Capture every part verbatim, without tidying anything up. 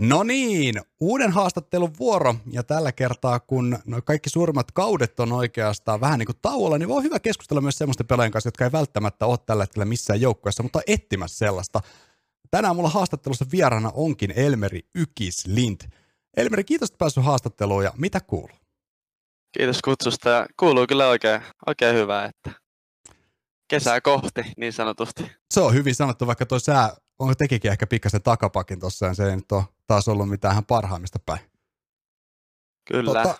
No niin, uuden haastattelun vuoro, ja tällä kertaa kun no kaikki suurimmat kaudet on oikeastaan vähän niin kuin tauolla, niin on hyvä keskustella myös semmoisten pelaajien kanssa, jotka ei välttämättä ole tällä hetkellä missään joukkueessa, mutta etsimässä sellaista. Tänään mulla haastattelussa vieraana onkin Elmeri Ykis-Lind. Elmeri, kiitos, että päässyt haastatteluun, ja mitä kuuluu? Kiitos kutsusta, ja kuuluu kyllä oikein, oikein hyvää, että kesää kohti niin sanotusti. Se on hyvin sanottu, vaikka tuo sää on tekikin ehkä pikkasen takapakin tuossa, ja se ei nyt ole taas ollut mitään parhaimmista päin. Kyllä. Tota,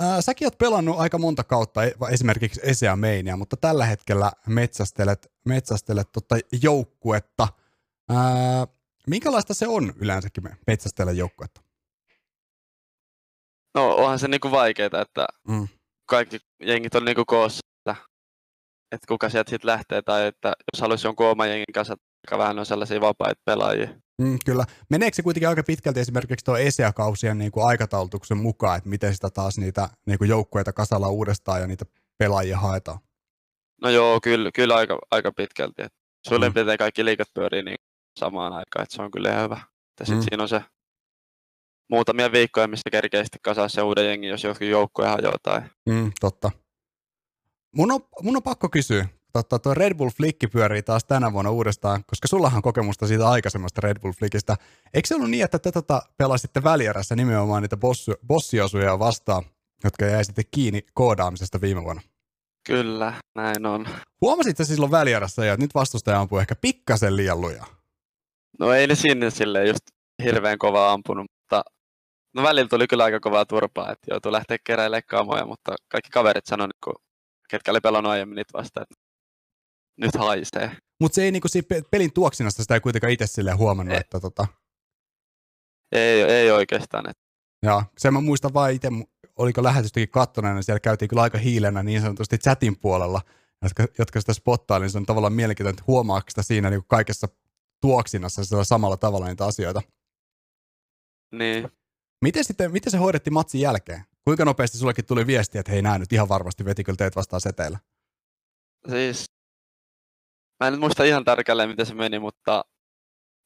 ää, säkin oot pelannut aika monta kautta esimerkiksi ESEA meiniä, mutta tällä hetkellä metsästelet, metsästelet tota joukkuetta. Ää, minkälaista se on yleensäkin metsästellä joukkuetta? No onhan se niinku vaikeeta, että mm. kaikki jengit on niinku koossa, että kuka sieltä sitten lähtee, tai että jos haluaisi jonkun oman jengin kanssa, vähän on sellaisia vapaita pelaajia. Mm, kyllä. Meneekö se kuitenkin aika pitkälti esimerkiksi tuo ESEA-kausien niin kuin aikataulutuksen mukaan, että miten sitä taas niitä niin kuin joukkueita kasalla uudestaan ja niitä pelaajia haetaan? No joo, kyllä, kyllä aika, aika pitkälti. Sulle mm. pitää kaikki liigat pyörii niin samaan aikaan, että se on kyllä ihan hyvä. Sitten mm. siinä on se muutamia viikkoja, missä kerkee sitten kasaa se uuden jengi, jos jokin joukkue hajoaa tai... Mm, totta. Mun on, mun on pakko kysyä. Totta, tuo Red Bull Flicki pyörii taas tänä vuonna uudestaan, koska sullahan kokemusta siitä aikaisemmasta Red Bull Flickistä. Eikö se ollut niin, että te tota pelasitte välierässä nimenomaan niitä bossu- bossiosuja vastaan, jotka jäi sitten kiinni koodaamisesta viime vuonna? Kyllä, näin on. Huomasitko silloin välierässä jo, että nyt vastustaja ampuu ehkä pikkasen liian lujaa? No ei ne sinne silleen just hirveän kovaa ampunut, mutta no välillä tuli kyllä aika kovaa turpaa, että joutui lähteä keräilemään kamoja, mutta kaikki kaverit sanoi, ketkä oli pelannut aiemmin niitä vastaan, nyt haisee. Mutta se ei niinku pelin tuoksinasta sitä ei kuitenkaan itse silleen huomannut, ei. Että tota... Ei, ei oikeastaan. Että... Joo, sen mä muistan vaan itse, oliko lähetystäkin kattoneena, niin siellä käytiin kyllä aika hiilenä niin sanotusti chatin puolella, jotka, jotka sitä spottaa, niin se on tavallaan mielenkiintoinen, että huomaako sitä siinä niinku kaikessa tuoksinnassa sillä samalla tavalla niitä asioita. Niin. Miten, sitten, miten se hoidettiin matsin jälkeen? Kuinka nopeasti sullekin tuli viestiä, että hei nää nyt ihan varmasti veti kyllä teet vastaan seteillä? Siis... Mä en nyt muista ihan tarkalleen, miten se meni, mutta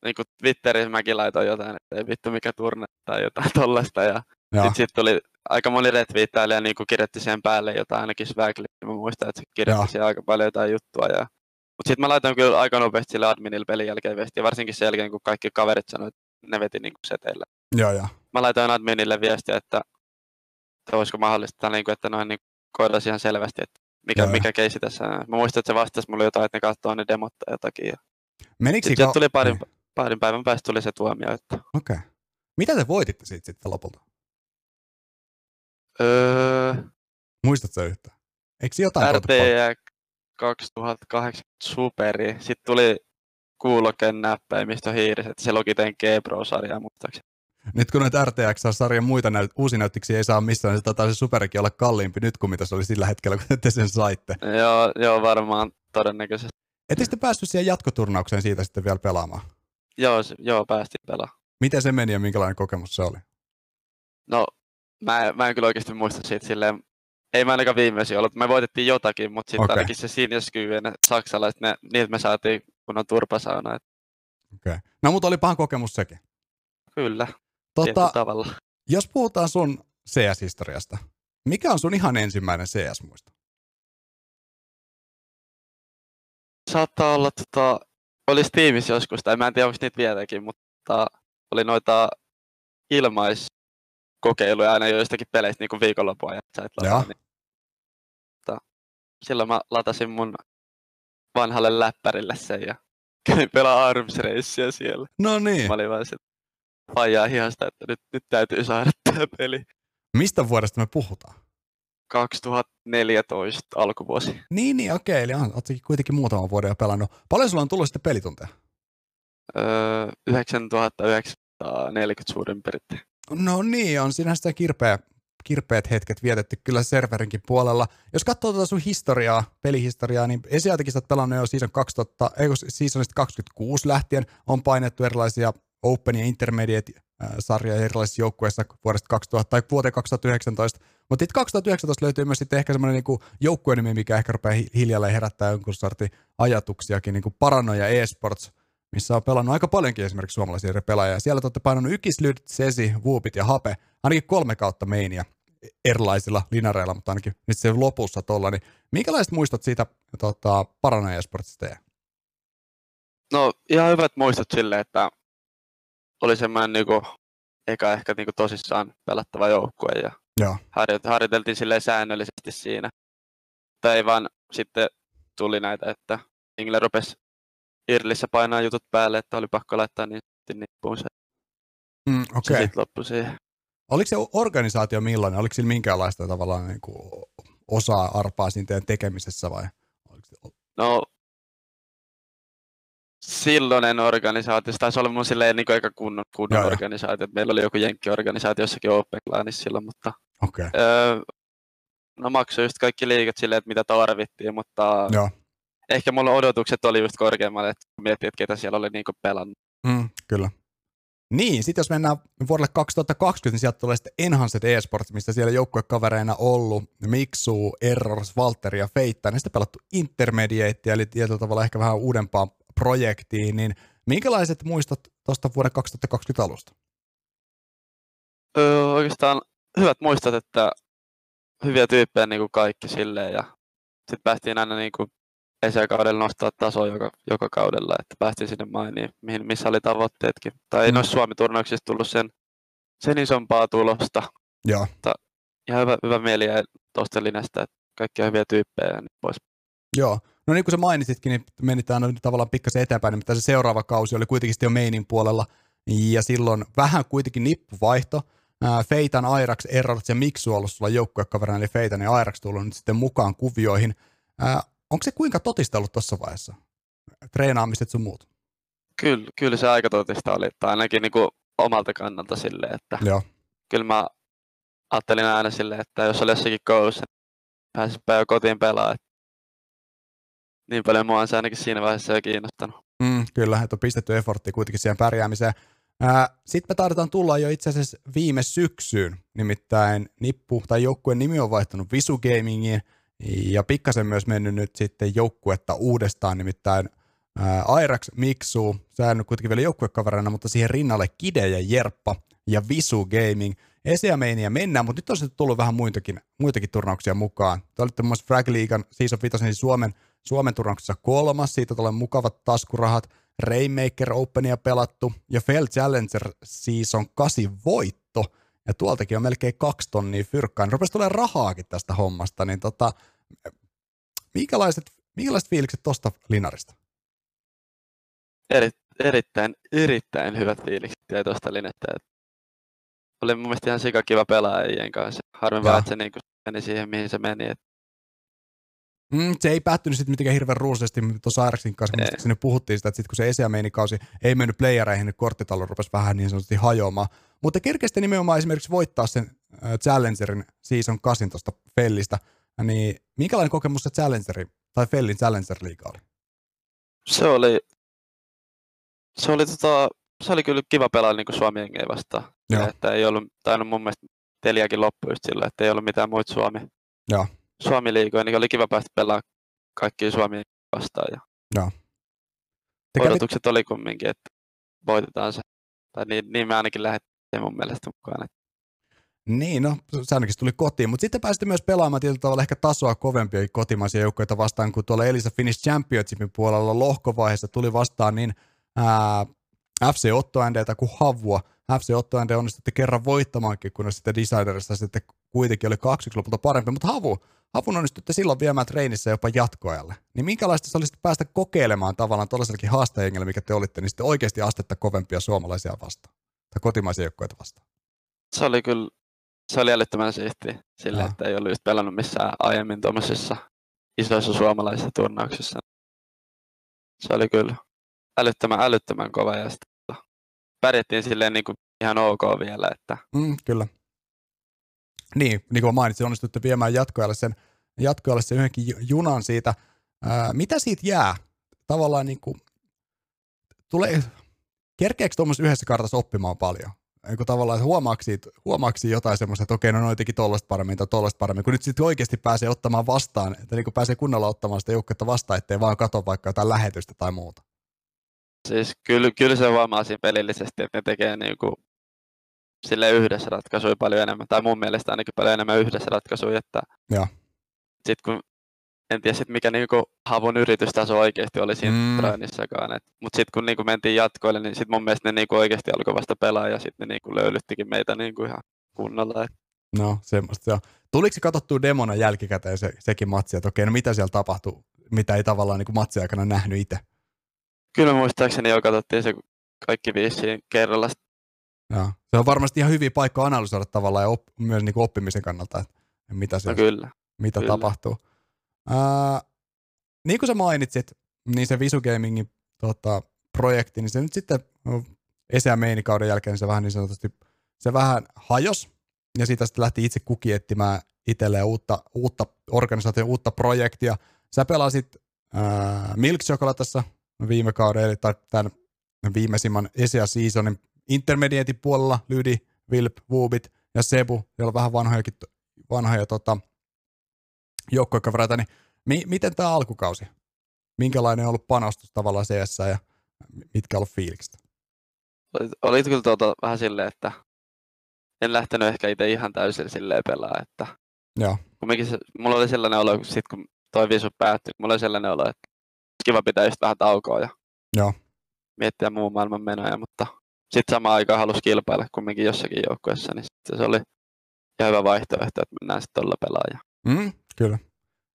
niin kuin Twitterissä mäkin laitoin jotain, että ei vittu mikä turne tai jotain tollaista. Ja sitten sit tuli aika moni retviittailija niin kuin kirjoitti siihen päälle jotain, ainakin Frag League. Mä muistan, että se kirjoitti siihen aika paljon jotain juttua. Ja... Mutta sitten mä laitoin kyllä aika nopeasti sille adminille pelin jälkeen viestiä, varsinkin sen jälkeen, kun kaikki kaverit sanoivat, että ne veti niin kuin seteillä. Joo, joo. Mä laitoin adminille viestiä, että, että olisiko mahdollista, niin kuin, että noin niin koodasi ihan selvästi, että Mikä, mikä keisi tässä? Mä muistan, että se vastasi mulle jotain, että ne katsoo ne demot tai jotakin. Sitten ka- tuli parin, parin päivän päästä tuli se tuomio. Että... Okei. Okay. Mitä te voititte siitä sitten lopulta? Öö... Muistatko sä yhtään? Eikö jotain R T X kaksituhattakahdeksan superi. Sitten tuli kuuloken näppäimistö hiiriset. Se logi tein G-Pro-sarjaa muistaakseni. Nyt kun näitä R T X-sarjan muita näyt, uusinäyttiksiä ei saa missään, niin se taisi superikin olla kalliimpi nyt kuin mitä se oli sillä hetkellä, kun te sen saitte. Joo, joo varmaan todennäköisesti. Ette sitten päässyt siihen jatkoturnaukseen siitä sitten vielä pelaamaan? Joo, joo päästiin pelaamaan. Miten se meni ja minkälainen kokemus se oli? No, mä en, mä en kyllä oikeasti muista siitä silleen. Ei mä ainakaan viimeisiä ollut. Me voitettiin jotakin, mutta sitten okay. Ainakin se Sinjaskyy ja ne saksalaiset, ne, niitä me saatiin kunnon turpasauna. Okei. Okay. No, mutta oli paha kokemus sekin. Kyllä. Tota, jos puhutaan sun C S-historiasta, mikä on sun ihan ensimmäinen C S-muisto? Saattaa olla, tota, olisi tiimissä joskus, tai mä en tiedä, onko niitä vieläkin, mutta oli noita ilmaiskokeiluja aina joistakin peleistä niin kuin viikonlopun ajan, sä et lataa, niin. Mutta silloin mä latasin mun vanhalle läppärille sen ja kävin pelaa Arms-reissiä siellä. No niin. Mä olin vaan sit... Paijaa hihasta, että nyt, nyt täytyy saada tämä peli. Mistä vuodesta me puhutaan? kaksituhattaneljätoista alkuvuosi. Niin, niin okei. Eli olet kuitenkin muutaman vuoden jo pelannut. Paljon sulla on tullut sitten pelitunteja? Öö, yhdeksäntuhatta yhdeksänsataaneljäkymmentä suurin piirtein. No niin, on sinänsä sitä kirpeä, kirpeät hetket vietetty kyllä serverinkin puolella. Jos katsoo tuota sun historiaa, pelihistoriaa, niin esiaitakin sä oot pelannut jo season kaksituhatta, ei, seasonista kaksikymmentäkuusi lähtien. On painettu erilaisia... Open ja Intermediate-sarja erilaisissa joukkueissa vuodesta kaksituhatta tai vuoteen kaksituhattayhdeksäntoista. Mutta sitten kaksituhattayhdeksäntoista löytyy myös sitten ehkä semmoinen niinku joukkuenimi, mikä ehkä rupeaa hiljalleen herättää jonkun sortin ajatuksiakin, niin kuin Paranoja eSports missä on pelannut aika paljonkin esimerkiksi suomalaisia eri pelaajia. Siellä te olette painanut Ykis-Lind, Sesi, Whoopit ja Hape, ainakin kolme kautta meiniä erilaisilla linareilla, mutta ainakin nyt se lopussa tuolla. Niin minkälaiset muistot siitä tota, Parana eSportsista? No ihan hyvät muistot silleen, että oli semmoinen niinku, eka ehkä niinku tosissaan pelattava joukkue ja Joo. harjoiteltiin silleen säännöllisesti siinä. Tai vaan sitten tuli näitä, että Ingle rupesi Irlissä painaa jutut päälle, että oli pakko laittaa niin nippuun se. Mm, okay. Se sitten loppui siihen. Oliko se organisaatio millainen? Oliko sillä minkäänlaista tavallaan niin kuin osaa arpaa siinä teidän tekemisessä vai? Se... No, silloinen organisaatio. Se taisi olla mun silleen niin kuin eikä kunnon, kunnon organisaatio. Meillä oli joku jenkkiorganisaatio jossakin Open-klaanissa silloin, mutta okay. öö, no maksoi just kaikki liikat silleen, että mitä tarvittiin, mutta Joo. ehkä mulla odotukset oli just korkeammalle, että miettii, että ketä siellä oli niin kuin pelannut. Mm, kyllä. Niin, sitten jos mennään vuodelle kaksituhattakaksikymmentä, niin sieltä tulee sitten Enhanced eSports, mistä siellä joukkuekavereina ollut Miksu, Errors, Valtteri ja Feitta. Niistä pelattu Intermediate, eli tietyllä tavalla ehkä vähän uudempaan projektiin. Niin minkälaiset muistot tuosta vuoden kaksituhattakaksikymmentä alusta? Öö, oikeastaan hyvät muistot, että hyviä tyyppejä niin kuin kaikki silleen. Ja sitten päästiin aina niin kuin ESEA-kaudella nostaa tasoa joka, joka kaudella, että päästiin sinne mainiin, mihin, missä oli tavoitteetkin. Tai ei mm. noissa Suomi-turnauksissa tullut sen, sen isompaa tulosta. Ja. Mutta ihan hyvä, hyvä mieli jäi tuosta linjasta, että kaikkia hyviä tyyppejä ja niin pois. Joo. No niin kuin sä mainitsitkin, niin menit aina tavallaan pikkasen eteenpäin, mutta se seuraava kausi oli kuitenkin sitten jo mainin puolella. Ja silloin vähän kuitenkin nippuvaihto. Feitan, Airax, Errors ja Miksu on ollut sulla joukkuekaverina, eli Feitan ja Airax tullut nyt sitten mukaan kuvioihin. Onko se kuinka totista ollut tuossa vaiheessa? Treenaamiset sun muut? Kyllä, kyllä se aika totista oli, tai ainakin niin kuin omalta kannalta silleen, että Joo. kyllä mä ajattelin aina silleen, että jos oli jossakin koulussa, niin pääsisipä jo kotiin pelaamaan. Niin paljon mua on se ainakin siinä vaiheessa jo kiinnostanut. Mm, kyllä, että on pistetty efforttia kuitenkin siihen pärjäämiseen. Sitten me tarvitaan tulla jo itse asiassa viime syksyyn, nimittäin nippu tai joukkueen nimi on vaihtunut Visu Gamingiin, ja pikkasen myös mennyt nyt sitten joukkuetta uudestaan, nimittäin ää, Airax, Miksu, sä nyt kuitenkin vielä joukkuekaverina, mutta siihen rinnalle Kide ja Jerppa ja Visu Gaming. ESEA-meiniä mennään, mutta nyt on sitten tullut vähän muitakin, muitakin turnauksia mukaan. Te olitte muun muassa Frag Leaguean Season viisi, niin Suomen, Suomen turnauksessa kolmas, siitä tulee mukavat taskurahat, Rainmaker Openia pelattu ja Field Challenger Season kahdeksan voitto. Ja tuoltakin on melkein kaksi tonnia fyrkkaan. Rupesi tulemaan rahaakin tästä hommasta, niin tota, minkälaiset, minkälaiset fiilikset tuosta linarista? Eri, erittäin, erittäin hyvät fiilikset jäi tuosta linjasta. Oli mun mielestä ihan sikakiva pelaajien kanssa. Harmi vaan, että se niin meni siihen, mihin se meni. Et... Mm, se ei päättynyt sitten mitenkään hirveän ruusuisesti tuossa Airaxin kanssa, kun muistaakseni puhuttiin sitä, että sit kun se ESEA-meinikausi ei mennyt playereihin, niin korttitalo rupesi vähän niin sanotusti hajoamaan. Mutta kerkesitte nimenomaan esimerkiksi voittaa sen Challengerin Season kahdeksan tuosta Fellistä, niin minkälainen kokemus se Challengeri tai Fellin Challenger-liiga oli? Se oli, se oli, tota, se oli kyllä kiva pelaa niin kuin Suomi jengejä vastaan. Että ei ollut, tai mun mielestä teliäkin loppui just sillä, että ei ollut mitään muita Suomi. Joo. Suomi-liigoja, niin oli kiva päästä pelaamaan kaikkia Suomi vastaan. Ja Joo. Odotukset kävi... oli kumminkin, että voitetaan se. Tai niin, niin me ainakin lähdettiin mun mielestä mukaan. Että... Niin, no se ainakin tuli kotiin. Mutta sitten pääsitte myös pelaamaan tietyllä tavalla ehkä tasoa kovempia kotimaisia joukkoita vastaan, kun tuolla Elisa Finnish Championshipin puolella lohkovaiheessa tuli vastaan niin ää, F C Otto-NDtä kuin Havua. F C Otto-N D onnistutti kerran voittamaankin, kun sitten Deciderissa sitten kuitenkin oli kaksi yksi lopulta parempi, mutta Havu. Havun onnistutte silloin viemään treenissä jopa jatkoajalle. Niin minkälaista se olisi päästä kokeilemaan tavallaan tuollaisellakin haastajengellä, mikä te olitte, niin sitten oikeasti astetta kovempia suomalaisia vastaan tai kotimaisia joukkoita vastaan? Se oli kyllä, se oli älyttömän siistiä sillä, että ei ollut just pelannut missään aiemmin tuommoisissa isoissa suomalaisissa turnauksissa. Se oli kyllä älyttömän, älyttömän kova ja sitten pärjättiin silleen niin kuin ihan ok vielä. Että... Mm, kyllä. Niin, niin kuin mainitsin, onnistutte viemään jatkoajalle sen, jatkoajalle sen yhdenkin junan siitä. Ää, mitä siitä jää? Tavallaan niin kuin, tulee, kerkeekö tuommoisessa yhdessä kartassa oppimaan paljon? Niin kuin tavallaan, että huomaaksi jotain semmoista, että okei, no noitakin tollaista paremmin tai tollaista paremmin, kun nyt sitten oikeasti pääsee ottamaan vastaan, että niin kuin pääsee kunnolla ottamaan sitä joukkuetta vastaan, ettei vaan katso vaikka jotain lähetystä tai muuta. Siis kyllä, kyllä se huomaa siinä pelillisesti, että ne tekee niinku sille yhdessä ratkaisuja paljon enemmän, tai mun mielestä ainakin paljon enemmän yhdessä ratkaisuja, että ja. Sit kun en tiedä sit mikä niinku Havun yritystaso oikeesti oli siinä mm. trainissakaan, et, mut sit kun niinku mentiin jatkoille, niin sit mun mielestä ne niinku oikeesti alkoi vasta pelaa ja sit ne niinku löylyttikin meitä niinku ihan kunnolla. Et. No semmoista joo. Tuliko se katsottua demona jälkikäteen se, sekin matsi, että okei, no mitä siellä tapahtui, mitä ei tavallaan niinku matsin aikana nähnyt itse? Kyllä muistaakseni jo katsottiin se kaikki viisiin kerralla. Joo. Se on varmasti ihan hyviä paikkoja analysoida tavallaan ja op, myös niinku oppimisen kannalta, että mitä, siellä, no kyllä, mitä kyllä. tapahtuu. Ää, niin kuin sä mainitsit, niin se Visu Gamingin tota, projekti, niin se nyt sitten ESEA meinikauden jälkeen se vähän niin sanotusti se vähän hajosi. Ja siitä sitten lähti itse kukin etsimään itselleen uutta, uutta organisaation, uutta projektia. Sä pelasit ää, Milk Chocolatessa viime kauden, eli tämän viimeisimmän ESEA seasonin intermediatin puolella, Lydi, Vilp, Woobit ja Sebu, siellä on vähän vanhojakin, vanhoja tota, joukkoikavereita. Niin mi- miten tämä alkukausi? Minkälainen on ollut panostus tavallaan C S:ssä ja mitkä on ollut fiilikset? Olit, olit kyllä tuota, vähän silleen, että en lähtenyt ehkä itse ihan täysin silleen pelaa, että joo. Kumminkin se, mulla oli sellainen olo, kun sit kun toi visu päättyi, mulla oli sellainen olo, että kiva pitää just vähän taukoa ja joo. miettiä muun maailman menoja, mutta sitten samaan aikaan halusi kilpailla kumminkin jossakin joukkueessa, niin se oli ihan hyvä vaihtoehto, että mennään sitten tuolla pelaaja. Mm, kyllä,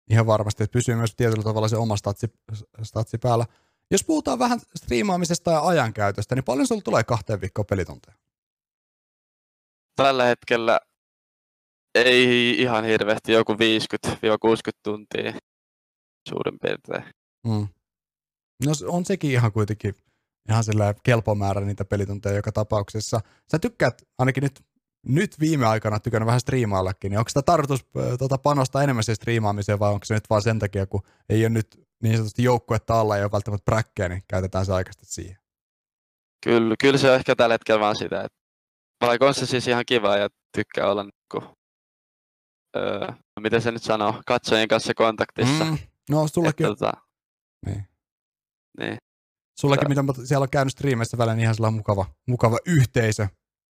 ihan varmasti, että pysyy myös tietyllä tavalla se oma statsi, statsi päällä. Jos puhutaan vähän striimaamisesta ja ajankäytöstä, niin paljon sulla tulee kahteen viikkoon pelitunteja? Tällä hetkellä ei ihan hirveästi, joku viisikymmentä kuusikymmentä tuntia suurin piirtein. Mm. No on sekin ihan kuitenkin ihan sellainen kelpo määrä niitä pelitunteja joka tapauksessa. Sä tykkäät, ainakin nyt, nyt viime aikana tykännyt vähän striimaillakin, niin onko sitä tarkoitus tuota, panostaa enemmän siihen striimaamiseen vai onko se nyt vaan sen takia, kun ei ole nyt niin sanotusti joukkuetta alla ja ei ole välttämättä bräkkejä, niin käytetään se aikaisesti siihen? Kyllä, kyllä se on ehkä tällä hetkellä vaan sitä, että vaikka on se siis ihan kiva ja tykkää olla niinku, öö, miten se nyt sanoo, katsojien kanssa kontaktissa. Mm, no sullekin, että, tota, niin. Niin. Sullekin mitä siellä on käynyt striimeissä välillä, niin ihan sellainen mukava, mukava yhteisö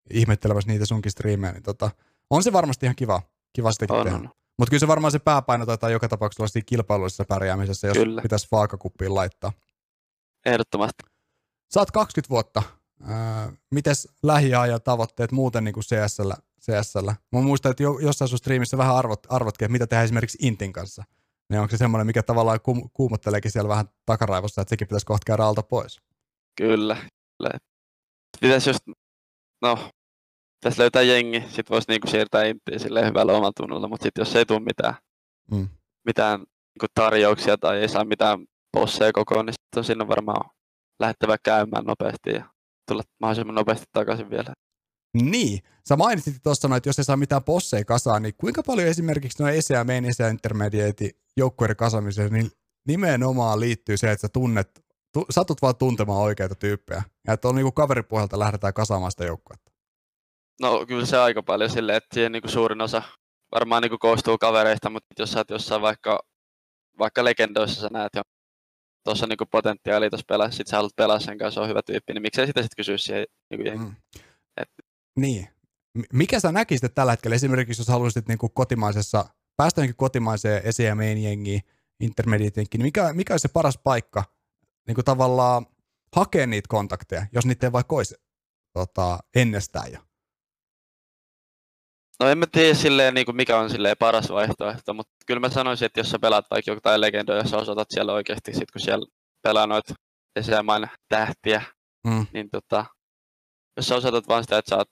ihmettelemässä niitä sunkin striimejä. Niin tota, on se varmasti ihan kiva, kiva sitäkin on. Tehdä. Mutta kyllä se varmaan se pääpaino taitaa joka tapauksessa siinä kilpailullisessa pärjäämisessä, jos kyllä. pitäisi vaakakuppiin laittaa. Ehdottomasti. Sä oot kaksikymmentä vuotta. Mites lähiajan tavoitteet muuten niin kuin C S:llä, C S:llä? Mä muistan, että jossain sun striimissä vähän arvot, arvotkin, että mitä tehdään esimerkiksi Intin kanssa. Niin onko se semmoinen, mikä tavallaan kuumotteleekin siellä vähän takaraivossa, että sekin pitäisi kohta käydä alta pois? Kyllä, kyllä. Pitäisi just, no, pitäisi löytää jengi, sit voisi niinku siirtää Intiin silleen hyvällä omalla tunnolla, mutta sit jos ei tule mitään, mm. mitään niinku tarjouksia tai ei saa mitään bosseja kokoon, niin sit on siinä varmaan lähdettävä käymään nopeasti ja tulla mahdollisimman nopeasti takaisin vielä. Niin. Sä mainitsit tuossa, että jos ei saa mitään posseja kasaan, niin kuinka paljon esimerkiksi noin ESEA, main ESEA, intermediate joukkueiden kasamiseen, niin nimenomaan liittyy se, että sä tunnet, tu, satut vaan tuntemaan oikeita tyyppejä. Ja että on niinku kaveripohjalta lähdetään kasaamaan sitä joukkuetta. No kyllä se aika paljon silleen, että siihen niinku suurin osa varmaan niinku koostuu kavereista, mutta jos sä oot jossain vaikka, vaikka legendoissa sä näet jo tuossa on niinku potentiaalia tuossa pelaa, sit sä haluat pelaa sen kanssa, on hyvä tyyppi, niin miksei sitä sitten kysyä siihen niinku jengiin. Mm. Et... Niin. Mikä sä näkisit tällä hetkellä? Esimerkiksi jos haluaisit niinku kotimaisessa, päästä jonkin kotimaiseen ESEA main jengiin, intermediateinkin, niin mikä, mikä olisi se paras paikka niinku tavallaan hakea niitä kontakteja, jos niitä ei vaikka olisi tota, ennestään jo? No en mä tiedä silleen, niin kuin mikä on silleen paras vaihtoehto, mutta kyllä mä sanoisin, että jos sä pelaat vaikka jotain legendoja, jos sä osoitat siellä oikeasti, sit kun siellä pelaa noita esiämain tähtiä, mm. niin tota, jos sä osoitat vaan sitä, että sä oot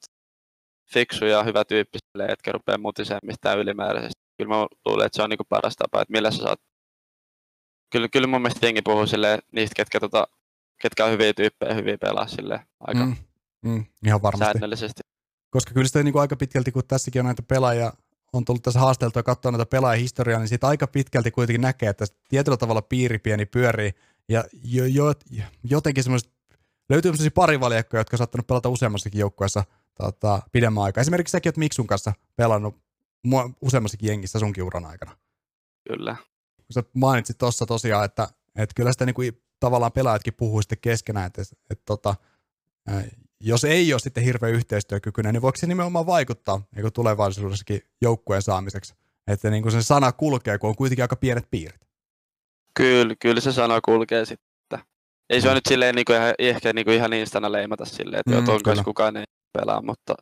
fiksu ja hyvä tyyppi silleen, etkä rupee mutiseen mistään ylimääräisesti. Kyllä mä luulen, että se on niin kuin paras tapa, että millä sä saat. Kyllä, kyllä mun mielestä jengi puhuu silleen niistä, ketkä, tota, ketkä on hyviä tyyppejä, hyviä pelaa silleen aika mm. Mm. Ihan varmasti. Säännöllisesti. Koska kyllä sitä niin kuin aika pitkälti, kun tässäkin on näitä pelaajia, on tullut tässä haasteltua ja katsoa näitä pelaajahistoriaa, niin siitä aika pitkälti kuitenkin näkee, että tietyllä tavalla piiri pieni pyörii ja jo, jo, jotenkin semmoiset, löytyy semmoisia parivaljakkoja, jotka on saattanut pelata useammassakin joukkueessa tota, pidemmän aikaa. Esimerkiksi säkin olet Miksun kanssa pelannut useammassakin jengissä sunkin uran aikana. Kyllä. Kun sä mainitsit tuossa tosiaan, että, että kyllä sitä niin kuin tavallaan pelaajatkin puhuu sitten keskenään, että, että, että tota, jos ei ole sitten hirveän yhteistyökykyinen, niin voiko se nimenomaan vaikuttaa niin tulevaisuudessakin joukkueen saamiseksi? Että niin kuin se sana kulkee, kun on kuitenkin aika pienet piirit. Kyllä, kyllä se sana kulkee sitten. Ei se ole nyt silleen niin kuin, ehkä niin kuin ihan instana leimata silleen, että mm, onko se kukaan ei pelaa, mutta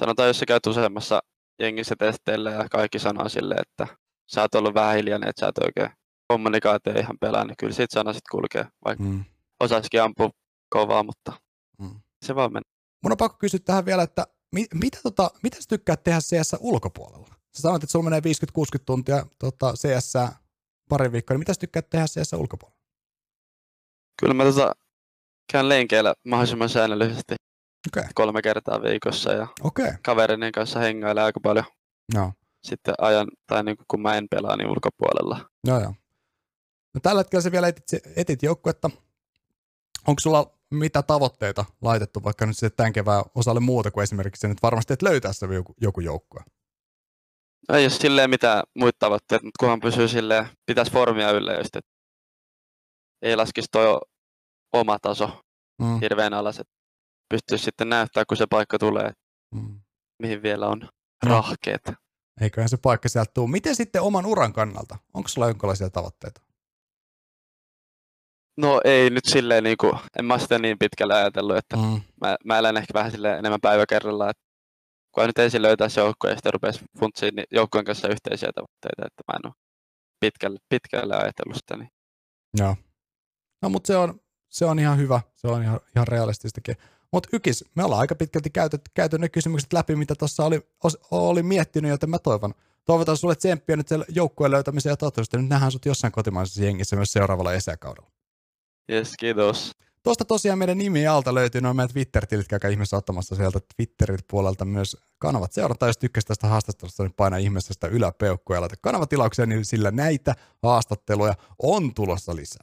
sanotaan, jos sä käyt useammassa jengissä testeillä ja kaikki sanoo silleen, että sä oot ollut vähän hiljainen, että sä et oikein kommunikaatio ihan pelaa, niin kyllä siitä sana sitten kulkee, vaikka mm. osaisikin ampua kovaa, mutta mm. se vaan menee. Mun on pakko kysyä tähän vielä, että mit, mitä, tota, mitä sä tykkäät tehdä C S ulkopuolella? Sä sanoit, että sulla menee viisikymmentä kuusikymmentä tuntia tota, C S pari viikkoa, niin mitä sä tykkäät tehdä C S ulkopuolella? Kyllä mä tota, käyn lenkeillä mahdollisimman säännöllisesti okay. kolme kertaa viikossa ja okay. kaverinin kanssa hengailen aika paljon. No. Sitten ajan, tai niin kun mä en pelaa, niin ulkopuolella. Joo, joo. No tällä hetkellä sä vielä etit, etit joukkuetta. Onko sulla mitä tavoitteita laitettu vaikka nyt sitten tämän kevään osalle muuta kuin esimerkiksi nyt varmasti et löytää sitä joku, joku joukkue? No ei ole silleen mitään muita tavoitteita, mutta kunhan pysyy silleen, pitäisi formia yllä ja sitten ei laskisi toi oma taso mm. hirveän alas, että pystyisi sitten näyttää, kun se paikka tulee, mm. mihin vielä on rahkeet. Eiköhän se paikka sieltä tule. Miten sitten oman uran kannalta? Onko sulla jonkinlaisia tavoitteita? No ei nyt silleen, niin kuin, en mä sitä niin pitkällä ajatellut, että mm. mä, mä elän ehkä vähän silleen enemmän päivä kerrallaan. Kun nyt ensin löytäisi joukkoja ja sitten rupeaisi funtsiin niin joukkojen kanssa yhteisiä tavoitteita, että mä en ole pitkällä, pitkällä ajatellut sitä. Niin. Joo. No mutta se on, se on ihan hyvä, se on ihan, ihan realististakin. Mutta Ykis, me ollaan aika pitkälti käytetty, käyty ne kysymykset läpi, mitä tuossa oli, oli miettinyt, joten mä toivon. Toivotan sulle tsemppiä nyt siellä joukkueen löytämiseen ja toivottavasti nyt nähdään sut jossain kotimaisessa jengissä myös seuraavalla ESEA-kaudella. Jes, kiitos. Tuosta tosiaan meidän nimi alta löytyy noin meidän Twitter-tilit, käykää ihmeessä ottamassa sieltä Twitterin puolelta myös kanavat seurata. Jos tykkäsit tästä haastattelusta, niin paina ihmeessä sitä yläpeukkua ja laita kanavatilaukseen, niin sillä näitä haastatteluja on tulossa lisää.